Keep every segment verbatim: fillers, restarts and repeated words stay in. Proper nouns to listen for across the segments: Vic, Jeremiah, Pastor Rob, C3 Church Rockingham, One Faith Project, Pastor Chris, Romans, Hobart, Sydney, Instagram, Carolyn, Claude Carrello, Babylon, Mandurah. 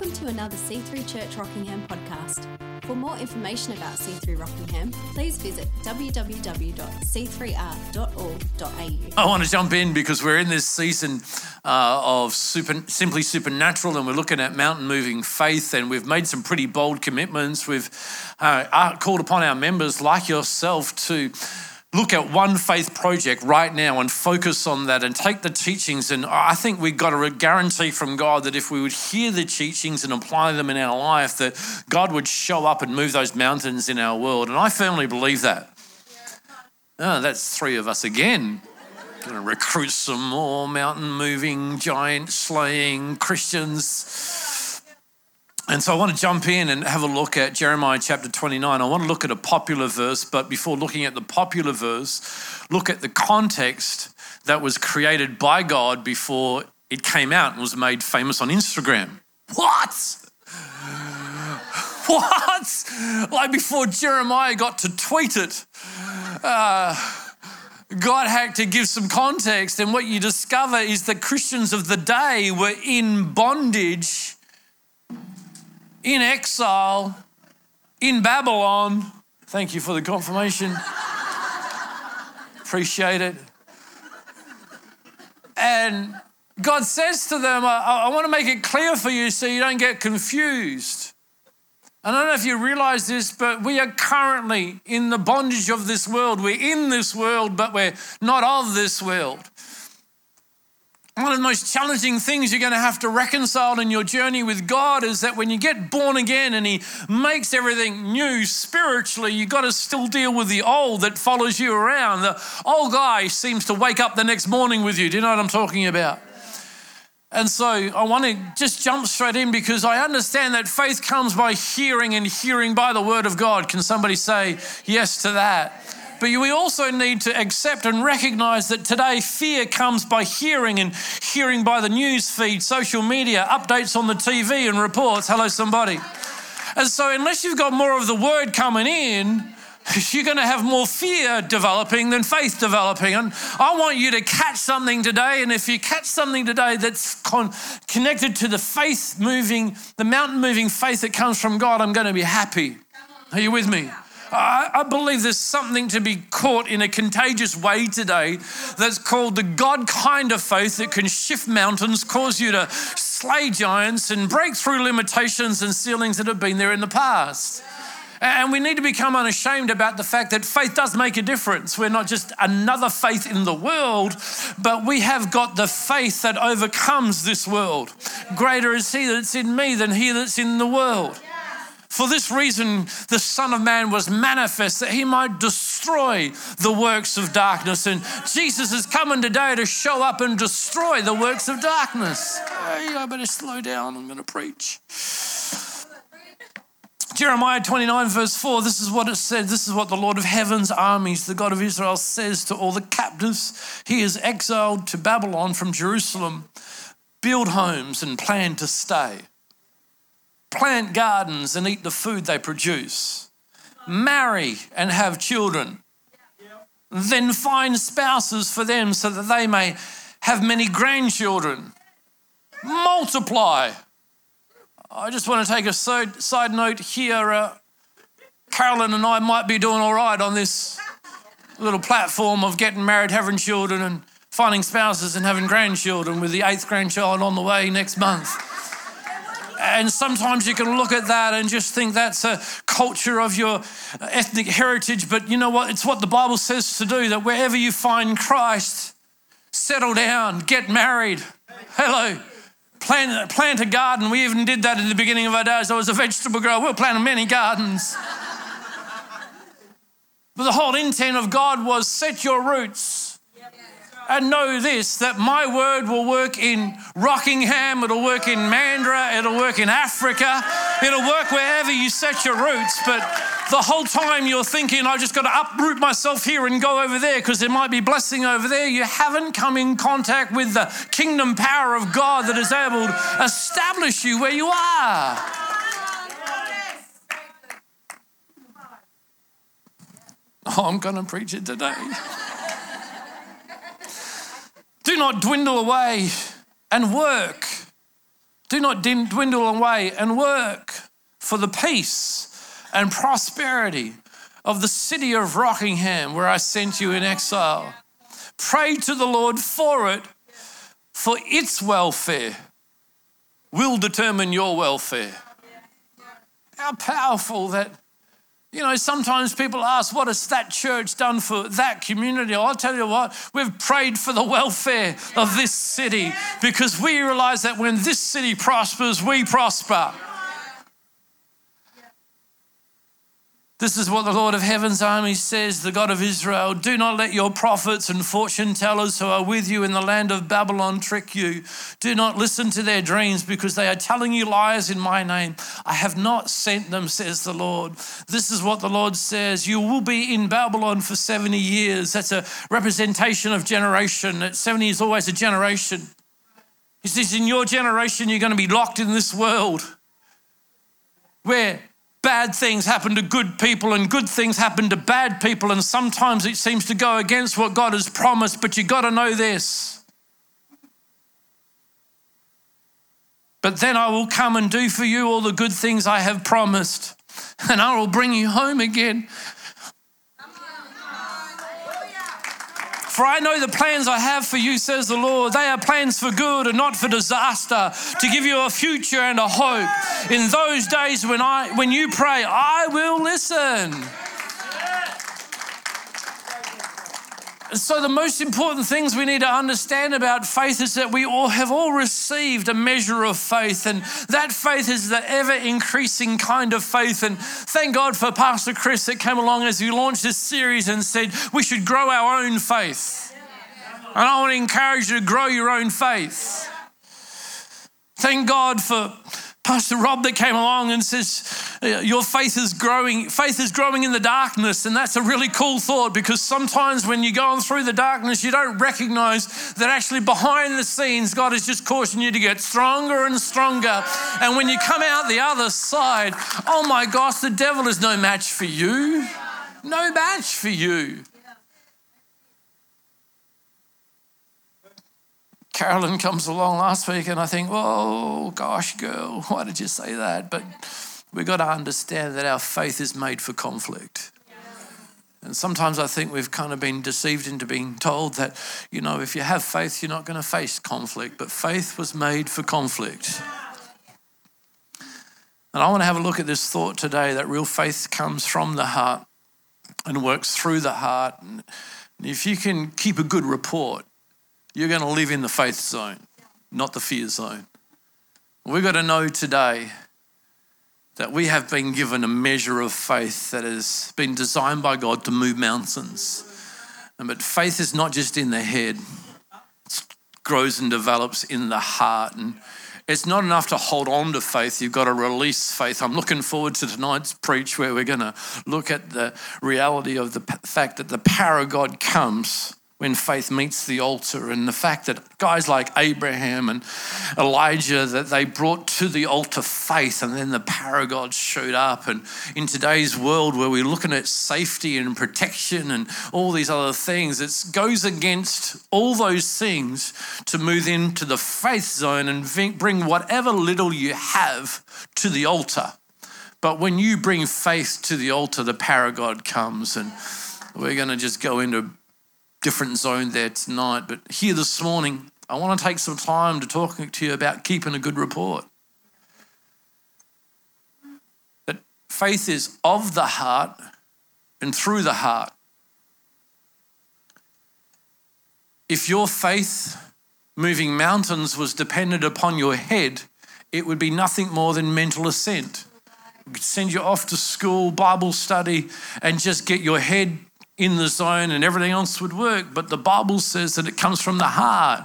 Welcome to another C three Church Rockingham podcast. For more information about C three Rockingham, please visit w w w dot c three r dot org dot a u. I want to jump in because we're in this season uh, of super, Simply Supernatural, and we're looking at mountain-moving faith, and we've made some pretty bold commitments. We've uh, called upon our members, like yourself, to look at One Faith Project right now and focus on that and take the teachings. And I think we've got a guarantee from God that if we would hear the teachings and apply them in our life, that God would show up and move those mountains in our world. And I firmly believe that. Oh, that's three of us again. Going to recruit some more mountain-moving, giant-slaying Christians. And so I want to jump in and have a look at Jeremiah chapter twenty-nine. I want to look at a popular verse, but before looking at the popular verse, look at the context that was created by God before it came out and was made famous on Instagram. What? What? Like before Jeremiah got to tweet it, uh, God had to give some context. And what you discover is the Christians of the day were in bondage, in exile, in Babylon. Thank you for the confirmation. Appreciate it. And God says to them, I, I want to make it clear for you so you don't get confused. And I don't know if you realize this, but we are currently in the bondage of this world. We're in this world, but we're not of this world. One of the most challenging things you're going to have to reconcile in your journey with God is that when you get born again and He makes everything new spiritually, you've got to still deal with the old that follows you around. The old guy seems to wake up the next morning with you. Do you know what I'm talking about? And so I want to just jump straight in because I understand that faith comes by hearing and hearing by the Word of God. Can somebody say yes to that? But we also need to accept and recognize that today fear comes by hearing and hearing by the news feed, social media, updates on the T V and reports. Hello, somebody. And so unless you've got more of the word coming in, you're going to have more fear developing than faith developing. And I want you to catch something today. And if you catch something today that's con- connected to the faith moving, the mountain moving faith that comes from God, I'm going to be happy. Are you with me? I believe there's something to be caught in a contagious way today that's called the God kind of faith that can shift mountains, cause you to slay giants and break through limitations and ceilings that have been there in the past. And we need to become unashamed about the fact that faith does make a difference. We're not just another faith in the world, but we have got the faith that overcomes this world. Greater is He that's in me than he that's in the world. For this reason, the Son of Man was manifest that He might destroy the works of darkness. And Jesus is coming today to show up and destroy the works of darkness. Hey, I better slow down. I'm going to preach. Jeremiah twenty-nine verse four, this is what it said. This is what the Lord of heaven's armies, the God of Israel, says to all the captives. He is exiled to Babylon from Jerusalem. Build homes and plan to stay. Plant gardens and eat the food they produce. Marry and have children. Then find spouses for them so that they may have many grandchildren. Multiply. I just want to take a side note here. Uh, Carolyn and I might be doing all right on this little platform of getting married, having children and finding spouses and having grandchildren, with the eighth grandchild on the way next month. And sometimes you can look at that and just think that's a culture of your ethnic heritage. But you know what? It's what the Bible says to do, that wherever you find Christ, settle down, get married. Hello. Plant, plant a garden. We even did that at the beginning of our days. I was a vegetable grower. We were planting many gardens. But the whole intent of God was set your roots. And know this, that my word will work in Rockingham, it'll work in Mandurah, it'll work in Africa, it'll work wherever you set your roots. But the whole time you're thinking, I've just got to uproot myself here and go over there because there might be blessing over there. You haven't come in contact with the kingdom power of God that is able to establish you where you are. Oh, I'm going to preach it today. Do not dwindle away and work. Do not dwindle away, and work for the peace and prosperity of the city of Rockingham, where I sent you in exile. Pray to the Lord for it, for its welfare will determine your welfare. How powerful that, you know, sometimes people ask, what has that church done for that community? I'll tell you what, we've prayed for the welfare of this city because we realize that when this city prospers, we prosper. This is what the Lord of Heaven's army says, the God of Israel, do not let your prophets and fortune tellers who are with you in the land of Babylon trick you. Do not listen to their dreams because they are telling you lies in my name. I have not sent them, says the Lord. This is what the Lord says, you will be in Babylon for seventy years. That's a representation of generation. That seventy is always a generation. He says, in your generation, you're going to be locked in this world where bad things happen to good people and good things happen to bad people, and sometimes it seems to go against what God has promised, but you got to know this. But then I will come and do for you all the good things I have promised, and I will bring you home again. For I know the plans I have for you, says the Lord. They are plans for good and not for disaster, to give you a future and a hope. In those days when I, when you pray, I will listen. So the most important things we need to understand about faith is that we all have all received a measure of faith, and that faith is the ever-increasing kind of faith. And thank God for Pastor Chris that came along as he launched this series and said we should grow our own faith. And I want to encourage you to grow your own faith. Thank God for Pastor Rob that came along and says, your faith is growing. Faith is growing in the darkness, and that's a really cool thought, because sometimes when you're going through the darkness, you don't recognize that actually behind the scenes, God has just cautioned you to get stronger and stronger. And when you come out the other side, oh my gosh, the devil is no match for you. No match for you. Carolyn comes along last week and I think, oh gosh, girl, why did you say that? But we've got to understand that our faith is made for conflict. And sometimes I think we've kind of been deceived into being told that, you know, if you have faith, you're not going to face conflict. But faith was made for conflict. And I want to have a look at this thought today, that real faith comes from the heart and works through the heart. And if you can keep a good report, you're going to live in the faith zone, not the fear zone. We've got to know today that we have been given a measure of faith that has been designed by God to move mountains. But faith is not just in the head. It grows and develops in the heart. And it's not enough to hold on to faith. You've got to release faith. I'm looking forward to tonight's preach where we're going to look at the reality of the fact that the power of God comes when faith meets the altar, and the fact that guys like Abraham and Elijah, that they brought to the altar faith, and then the power of God showed up. And in today's world where we're looking at safety and protection and all these other things, it goes against all those things to move into the faith zone and bring whatever little you have to the altar. But when you bring faith to the altar, the power of God comes, and we're going to just go into different zone there tonight. But here this morning, I want to take some time to talk to you about keeping a good report. That faith is of the heart and through the heart. If your faith moving mountains was dependent upon your head, it would be nothing more than mental assent. It could send you off to school, Bible study, and just get your head in the zone, and everything else would work. But the Bible says that it comes from the heart.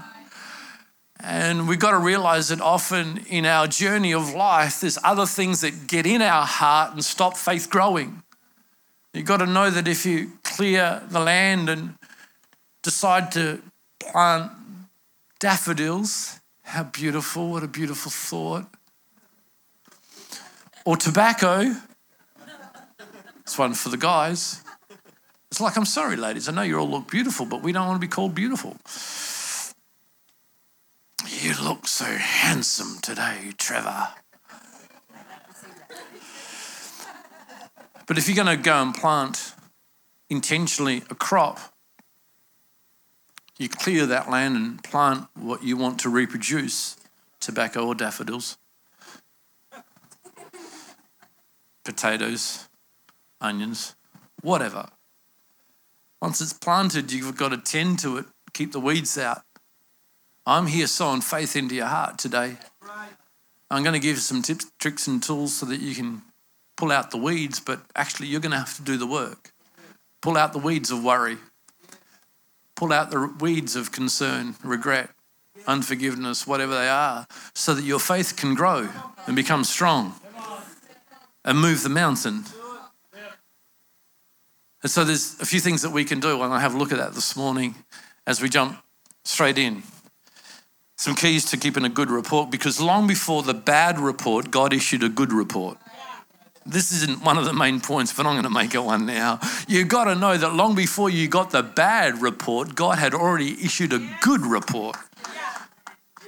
And we've got to realize that often in our journey of life, there's other things that get in our heart and stop faith growing. You've got to know that if you clear the land and decide to plant daffodils, how beautiful, what a beautiful thought. Or tobacco, it's one for the guys. It's like, I'm sorry, ladies, I know you all look beautiful, but we don't want to be called beautiful. You look so handsome today, Trevor. But if you're going to go and plant intentionally a crop, you clear that land and plant what you want to reproduce, tobacco or daffodils, potatoes, onions, whatever. Once it's planted, you've got to tend to it, keep the weeds out. I'm here sowing faith into your heart today. I'm going to give you some tips, tricks and tools so that you can pull out the weeds, but actually you're going to have to do the work. Pull out the weeds of worry. Pull out the weeds of concern, regret, unforgiveness, whatever they are, so that your faith can grow and become strong and move the mountain. And so there's a few things that we can do, and I have a look at that this morning as we jump straight in. Some keys to keeping a good report, because long before the bad report, God issued a good report. This isn't one of the main points, but I'm going to make it one now. You've got to know that long before you got the bad report, God had already issued a good report.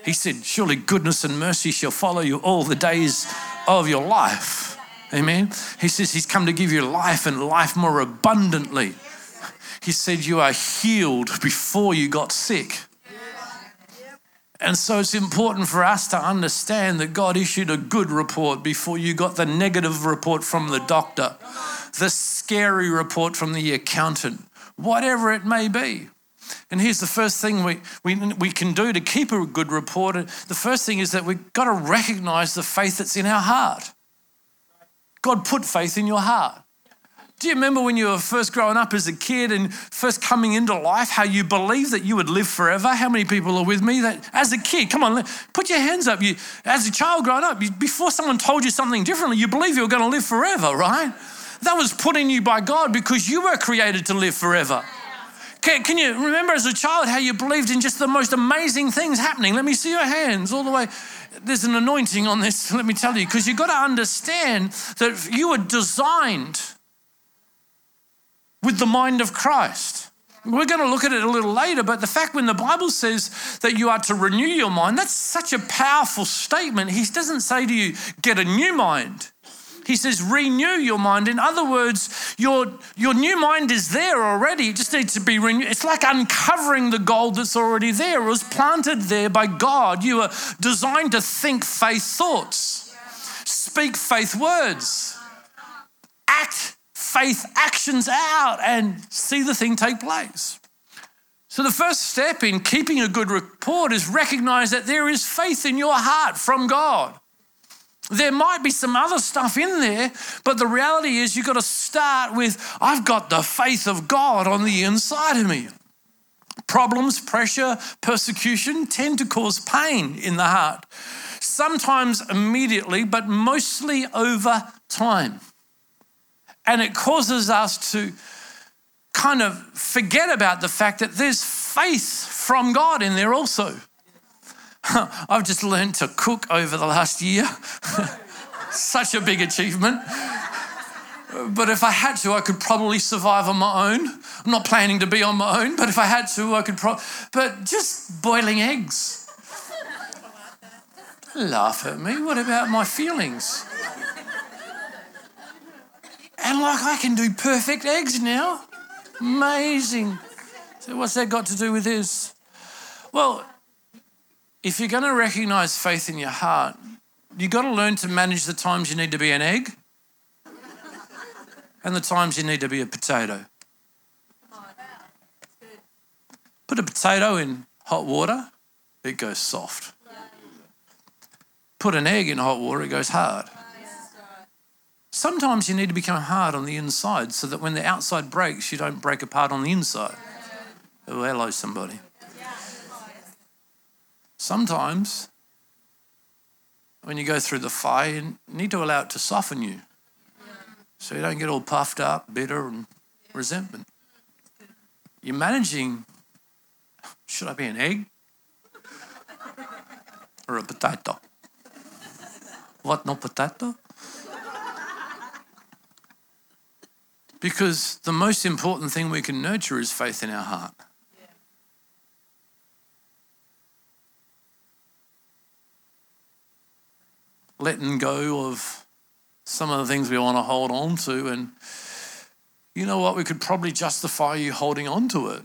He said, surely goodness and mercy shall follow you all the days of your life. Amen. He says he's come to give you life and life more abundantly. He said you are healed before you got sick. And so it's important for us to understand that God issued a good report before you got the negative report from the doctor, the scary report from the accountant, whatever it may be. And here's the first thing we, we, we can do to keep a good report. The first thing is that we've got to recognize the faith that's in our heart. God put faith in your heart. Do you remember when you were first growing up as a kid and first coming into life, how you believed that you would live forever? How many people are with me? That as a kid, come on, put your hands up. You, as a child growing up, you, before someone told you something differently, you believed you were going to live forever, right? That was put in you by God because you were created to live forever. Can, can you remember as a child how you believed in just the most amazing things happening? Let me see your hands all the way. There's an anointing on this, let me tell you, because you've got to understand that you were designed with the mind of Christ. We're going to look at it a little later, but the fact when the Bible says that you are to renew your mind, that's such a powerful statement. He doesn't say to you, get a new mind. He says, renew your mind. In other words, your, your new mind is there already. It just needs to be renewed. It's like uncovering the gold that's already there. It was planted there by God. You are designed to think faith thoughts, speak faith words, act faith actions out and see the thing take place. So the first step in keeping a good report is recognize that there is faith in your heart from God. There might be some other stuff in there, but the reality is you've got to start with, I've got the faith of God on the inside of me. Problems, pressure, persecution tend to cause pain in the heart, sometimes immediately, but mostly over time. And it causes us to kind of forget about the fact that there's faith from God in there also. I've just learned to cook over the last year. Such a big achievement. But if I had to, I could probably survive on my own. I'm not planning to be on my own, but if I had to, I could probably. But just boiling eggs. Laugh at me. What about my feelings? And like I can do perfect eggs now. Amazing. So what's that got to do with this? Well, if you're going to recognise faith in your heart, you've got to learn to manage the times you need to be an egg and the times you need to be a potato. Put a potato in hot water, it goes soft. Put an egg in hot water, it goes hard. Sometimes you need to become hard on the inside so that when the outside breaks, you don't break apart on the inside. Oh, hello, somebody. Sometimes when you go through the fire, you need to allow it to soften you so you don't get all puffed up, bitter and resentment. You're managing, should I be an egg or a potato? What, no potato? Because the most important thing we can nurture is faith in our heart. Yeah. letting go of some of the things we want to hold on to. And you know what? We could probably justify you holding on to it.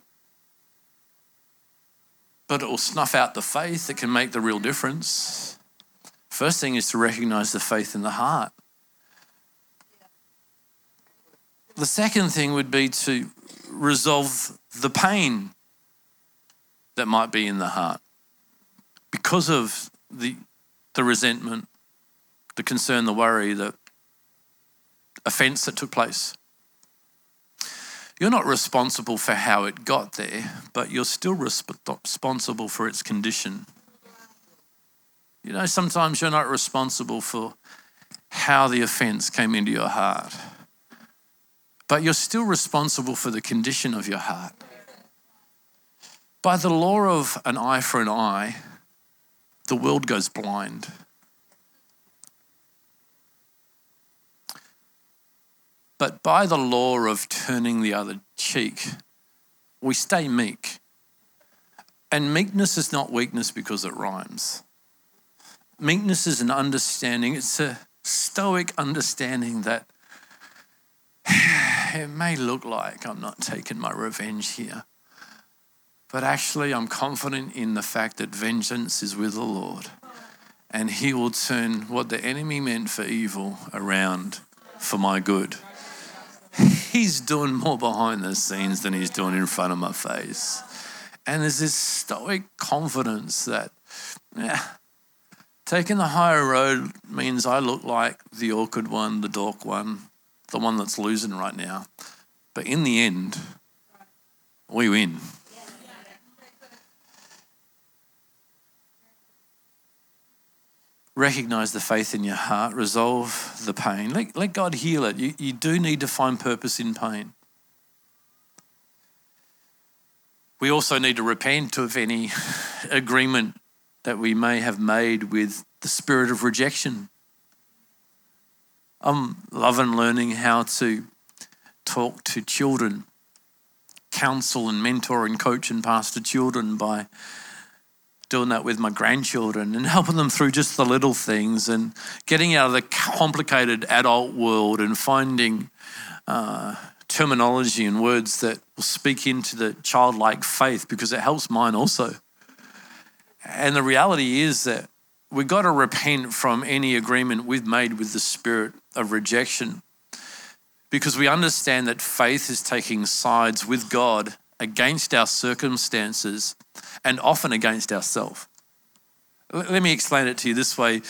But it will snuff out the faith that can make the real difference. First thing is to recognize the faith in the heart. The second thing would be to resolve the pain that might be in the heart because of the the resentment, the concern, the worry, the offense that took place. You're not responsible for how it got there, but you're still resp- responsible for its condition. You know, sometimes you're not responsible for how the offense came into your heart, but you're still responsible for the condition of your heart. By the law of an eye for an eye, the world goes blind. But by the law of turning the other cheek, we stay meek. And meekness is not weakness because it rhymes. Meekness is an understanding. It's a stoic understanding that it may look like I'm not taking my revenge here, but actually I'm confident in the fact that vengeance is with the Lord, and he will turn what the enemy meant for evil around for my good. He's doing more behind the scenes than he's doing in front of my face. And there's this stoic confidence that yeah, taking the higher road means I look like the awkward one, the dork one, the one that's losing right now. But in the end, we win. Recognize the faith in your heart, resolve the pain. Let, let God heal it. You, you do need to find purpose in pain. We also need to repent of any agreement that we may have made with the spirit of rejection. I'm loving learning how to talk to children, counsel and mentor and coach and pastor children by doing that with my grandchildren and helping them through just the little things and getting out of the complicated adult world and finding uh, terminology and words that will speak into the childlike faith, because it helps mine also. And the reality is that we've got to repent from any agreement we've made with the spirit of rejection, because we understand that faith is taking sides with God against our circumstances and often against ourselves. Let me explain it to you this way.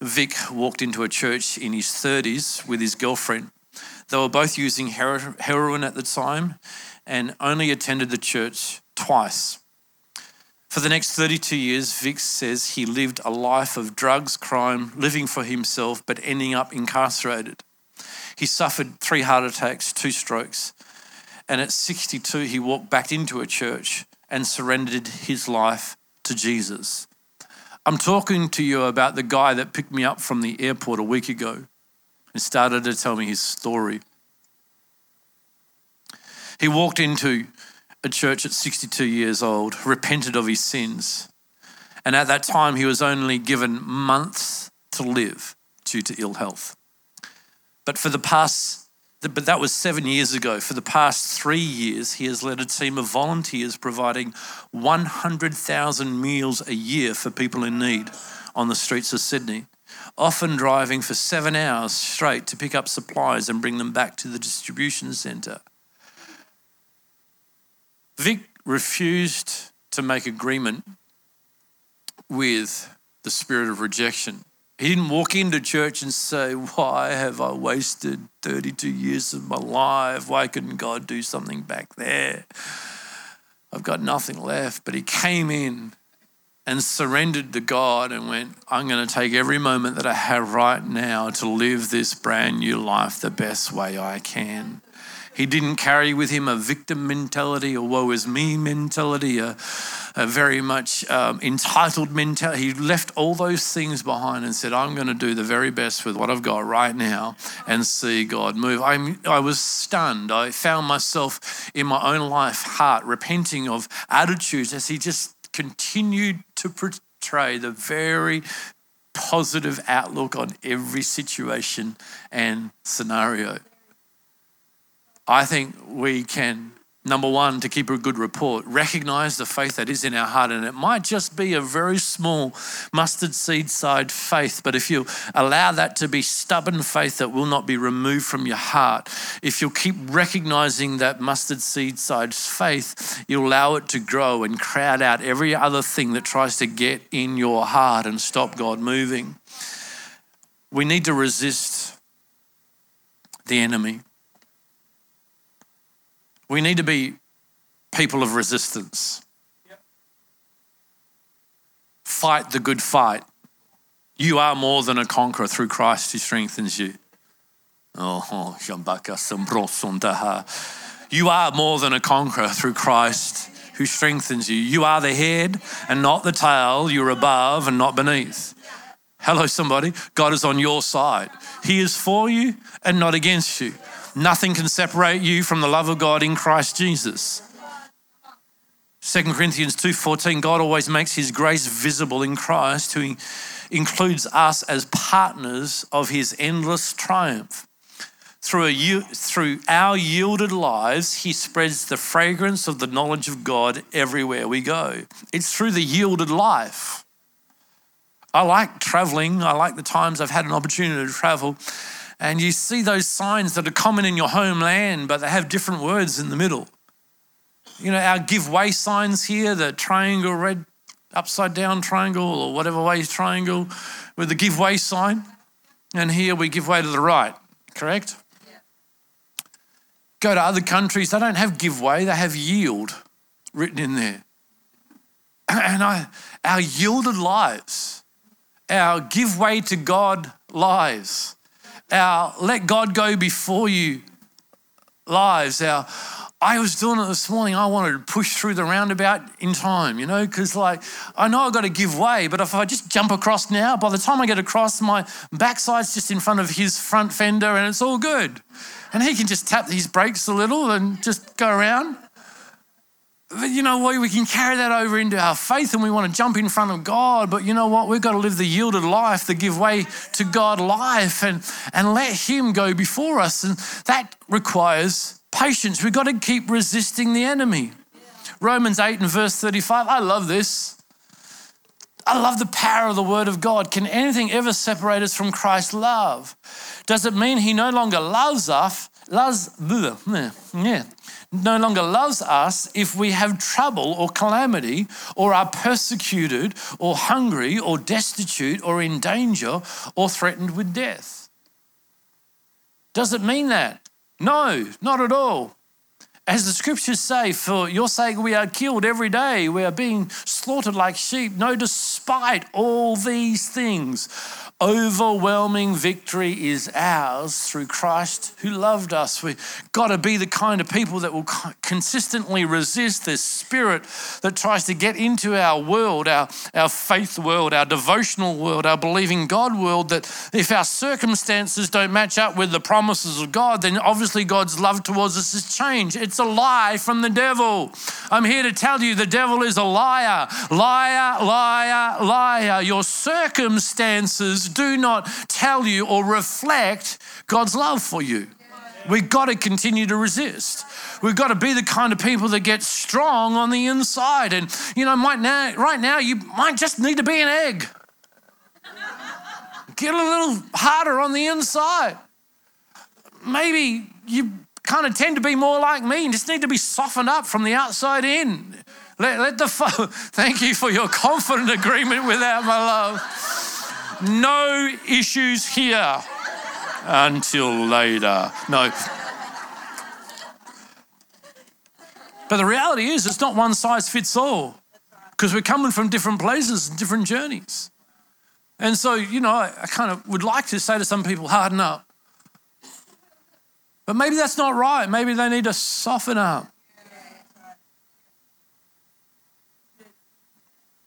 Vic walked into a church in his thirties with his girlfriend. They were both using heroin at the time and only attended the church twice. For the next thirty-two years, Vic says he lived a life of drugs, crime, living for himself, but ending up incarcerated. He suffered three heart attacks, two strokes, and at sixty-two, he walked back into a church and surrendered his life to Jesus. I'm talking to you about the guy that picked me up from the airport a week ago and started to tell me his story. He walked into a church at sixty-two years old, repented of his sins, and at that time he was only given months to live due to ill health. But for the past But that was seven years ago. For the past three years, he has led a team of volunteers providing one hundred thousand meals a year for people in need on the streets of Sydney, often driving for seven hours straight to pick up supplies and bring them back to the distribution centre. Vic refused to make agreement with the spirit of rejection. He didn't walk into church and say, why have I wasted thirty-two years of my life? Why couldn't God do something back there? I've got nothing left. But he came in and surrendered to God and went, I'm going to take every moment that I have right now to live this brand new life the best way I can. He didn't carry with him a victim mentality, a woe is me mentality, a, a very much um, entitled mentality. He left all those things behind and said, I'm going to do the very best with what I've got right now and see God move. I'm, I was stunned. I found myself in my own life heart repenting of attitudes as he just continued to portray the very positive outlook on every situation and scenario. I think we can, number one, to keep a good report, recognize the faith that is in our heart. And it might just be a very small mustard seed side faith, but if you allow that to be stubborn faith that will not be removed from your heart, if you'll keep recognizing that mustard seed side faith, you'll allow it to grow and crowd out every other thing that tries to get in your heart and stop God moving. We need to resist the enemy. We need to be people of resistance. Yep. Fight the good fight. You are more than a conqueror through Christ who strengthens you. Oh, you are more than a conqueror through Christ who strengthens you. You are the head and not the tail. You're above and not beneath. Hello, somebody. God is on your side. He is for you and not against you. Nothing can separate you from the love of God in Christ Jesus. Second Corinthians two fourteen, God always makes his grace visible in Christ, who includes us as partners of his endless triumph. Through, a, through our yielded lives, he spreads the fragrance of the knowledge of God everywhere we go. It's through the yielded life. I like traveling. I like the times I've had an opportunity to travel. And you see those signs that are common in your homeland, but they have different words in the middle. You know, our give way signs here, the triangle, red upside down triangle or whatever way triangle with the give way sign. And here we give way to the right, correct? Yeah. Go to other countries, they don't have give way, they have yield written in there. And I, our yielded lives, our give way to God lives, our let God go before you lives, our, I was doing it this morning, I wanted to push through the roundabout in time, you know, because like, I know I've got to give way, but if I just jump across now, by the time I get across, my backside's just in front of his front fender and it's all good. And he can just tap his brakes a little and just go around. But you know what, we can carry that over into our faith and we want to jump in front of God, but you know what, we've got to live the yielded life, the give way to God life, and, and let him go before us. And that requires patience. We've got to keep resisting the enemy. Yeah. Romans eight and verse thirty-five, I love this. I love the power of the word of God. Can anything ever separate us from Christ's love? Does it mean he no longer loves us? Loves, yeah. No longer loves us if we have trouble or calamity or are persecuted or hungry or destitute or in danger or threatened with death. Does it mean that? No, not at all. As the scriptures say, for your sake we are killed every day. We are being slaughtered like sheep. No, despite all these things, overwhelming victory is ours through Christ who loved us. We've got to be the kind of people that will consistently resist this spirit that tries to get into our world, our, our faith world, our devotional world, our believing God world, that if our circumstances don't match up with the promises of God, then obviously God's love towards us has changed. It's a lie from the devil. I'm here to tell you the devil is a liar. Liar, liar, liar. Your circumstances do not tell you or reflect God's love for you. We've got to continue to resist. We've got to be the kind of people that get strong on the inside. And, you know, might now, right now you might just need to be an egg. Get a little harder on the inside. Maybe you kind of tend to be more like me and just need to be softened up from the outside in. Let, let the foe, thank you for your confident agreement without my love. No issues here until later. No. But the reality is it's not one size fits all because we're coming from different places and different journeys. And so, you know, I kind of would like to say to some people, harden up. But maybe that's not right. Maybe they need to soften up.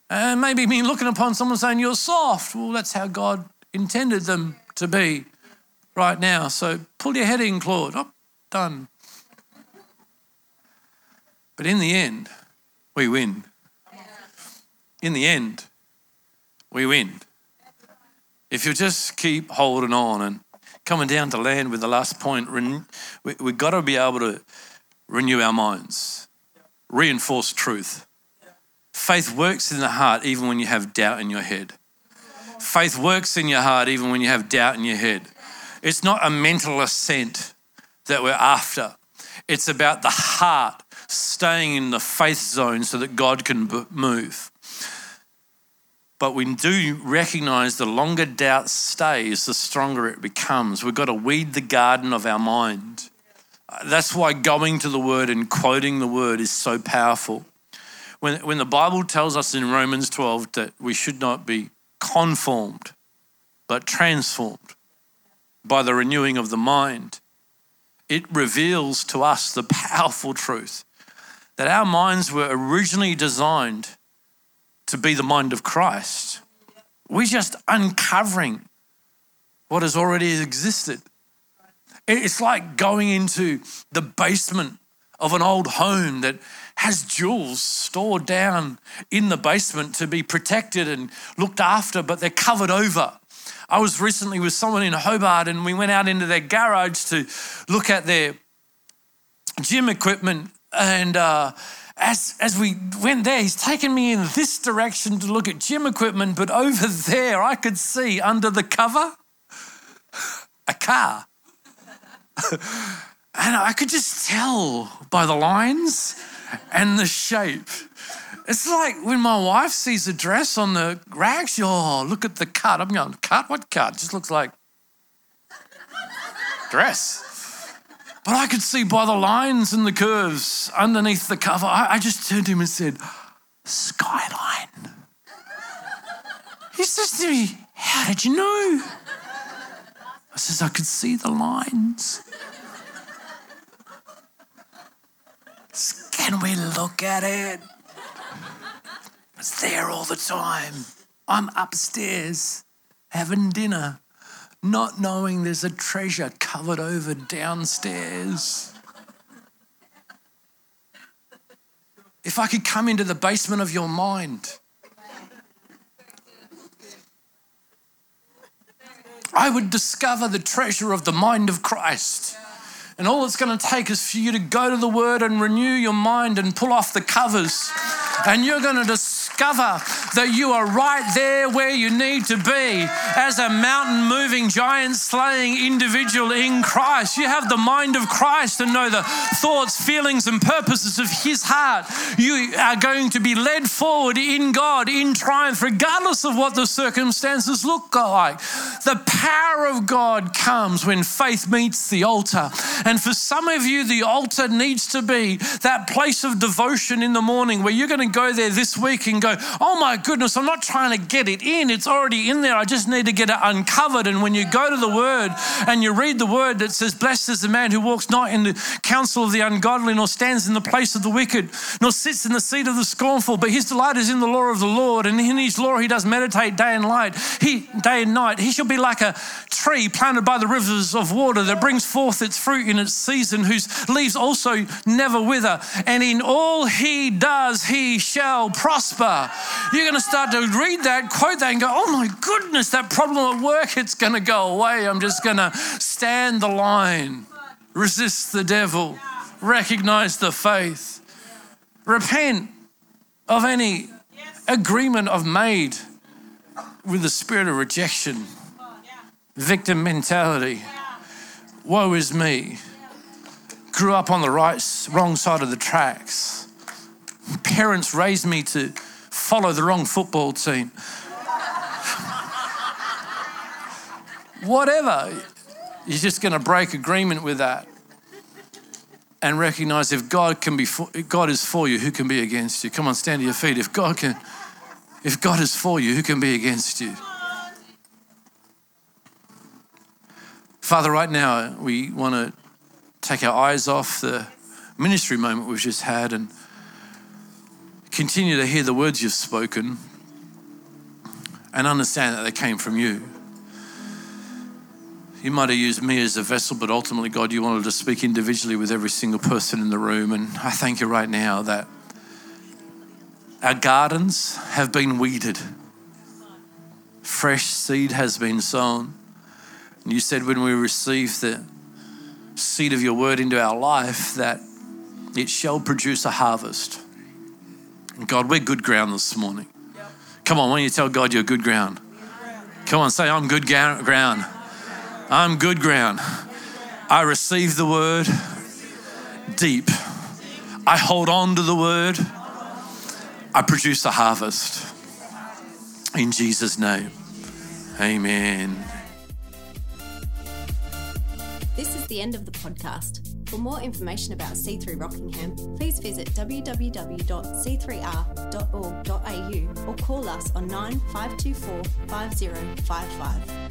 And maybe me looking upon someone saying, you're soft. Well, that's how God intended them to be right now. So pull your head in, Claude. Oh, done. But in the end, we win. In the end, we win. If you just keep holding on and coming down to land with the last point, we've got to be able to renew our minds, reinforce truth. Faith works in the heart even when you have doubt in your head. Faith works in your heart even when you have doubt in your head. It's not a mental assent that we're after. It's about the heart staying in the faith zone so that God can move. But we do recognise the longer doubt stays, the stronger it becomes. We've got to weed the garden of our mind. That's why going to the Word and quoting the Word is so powerful. When, when the Bible tells us in Romans twelve that we should not be conformed but transformed by the renewing of the mind, it reveals to us the powerful truth that our minds were originally designed to be the mind of Christ. We're just uncovering what has already existed. It's like going into the basement of an old home that has jewels stored down in the basement to be protected and looked after, but they're covered over. I was recently with someone in Hobart and we went out into their garage to look at their gym equipment, and uh, as as we went there, he's taken me in this direction to look at gym equipment, but over there I could see under the cover a car. And I could just tell by the lines and the shape. It's like when my wife sees a dress on the rack, she, oh, look at the cut. I'm going, cut? What cut? It just looks like dress. But I could see by the lines and the curves underneath the cover. I, I just turned to him and said, skyline. He says to me, how did you know? I says, I could see the lines. Can we look at it? It's there all the time. I'm upstairs having dinner, not knowing there's a treasure covered over downstairs. If I could come into the basement of your mind, I would discover the treasure of the mind of Christ. And all it's going to take is for you to go to the Word and renew your mind and pull off the covers. And you're going to discover that you are right there where you need to be as a mountain-moving, giant-slaying individual in Christ. You have the mind of Christ and know the thoughts, feelings, and purposes of His heart. You are going to be led forward in God in triumph, regardless of what the circumstances look like. The power of God comes when faith meets the altar. And for some of you, the altar needs to be that place of devotion in the morning where you're going to go there this week and go, oh my goodness, I'm not trying to get it in. It's already in there. I just need to get it uncovered. And when you go to the Word and you read the Word that says, blessed is the man who walks not in the counsel of the ungodly, nor stands in the place of the wicked, nor sits in the seat of the scornful, but his delight is in the law of the Lord, and in his law he does meditate day and night. He day and night. He shall be like a tree planted by the rivers of water that brings forth its fruit in its season, whose leaves also never wither. And in all he does, he shall prosper. You're going to start to read that, quote that, and go, oh my goodness, that problem at work, it's going to go away. I'm just going to stand the line, resist the devil, recognize the faith, repent of any agreement I've made with the spirit of rejection, victim mentality. Woe is me. Grew up on the right, wrong side of the tracks. Parents raised me to follow the wrong football team. Whatever. You're just going to break agreement with that and recognize if God can be for, if God is for you, who can be against you? Come on, stand to your feet. If God can, if God is for you, who can be against you? Father, right now we want to take our eyes off the ministry moment we've just had and continue to hear the words you've spoken and understand that they came from you. You might have used me as a vessel, but ultimately, God, you wanted to speak individually with every single person in the room. And I thank you right now that our gardens have been weeded fresh seed has been sown. And you said when we receive the seed of your word into our life that it shall produce a harvest. And God, we're good ground this morning. Yep. Come on, why don't you tell God you're good ground? Come on, say, I'm good ga- ground. I'm good ground. I receive the word deep. I hold on to the word. I produce a harvest. In Jesus' name, amen. This is the end of the podcast. For more information about C three Rockingham, please visit w w w dot c three r dot org dot a u or call us on nine five two four five zero five five.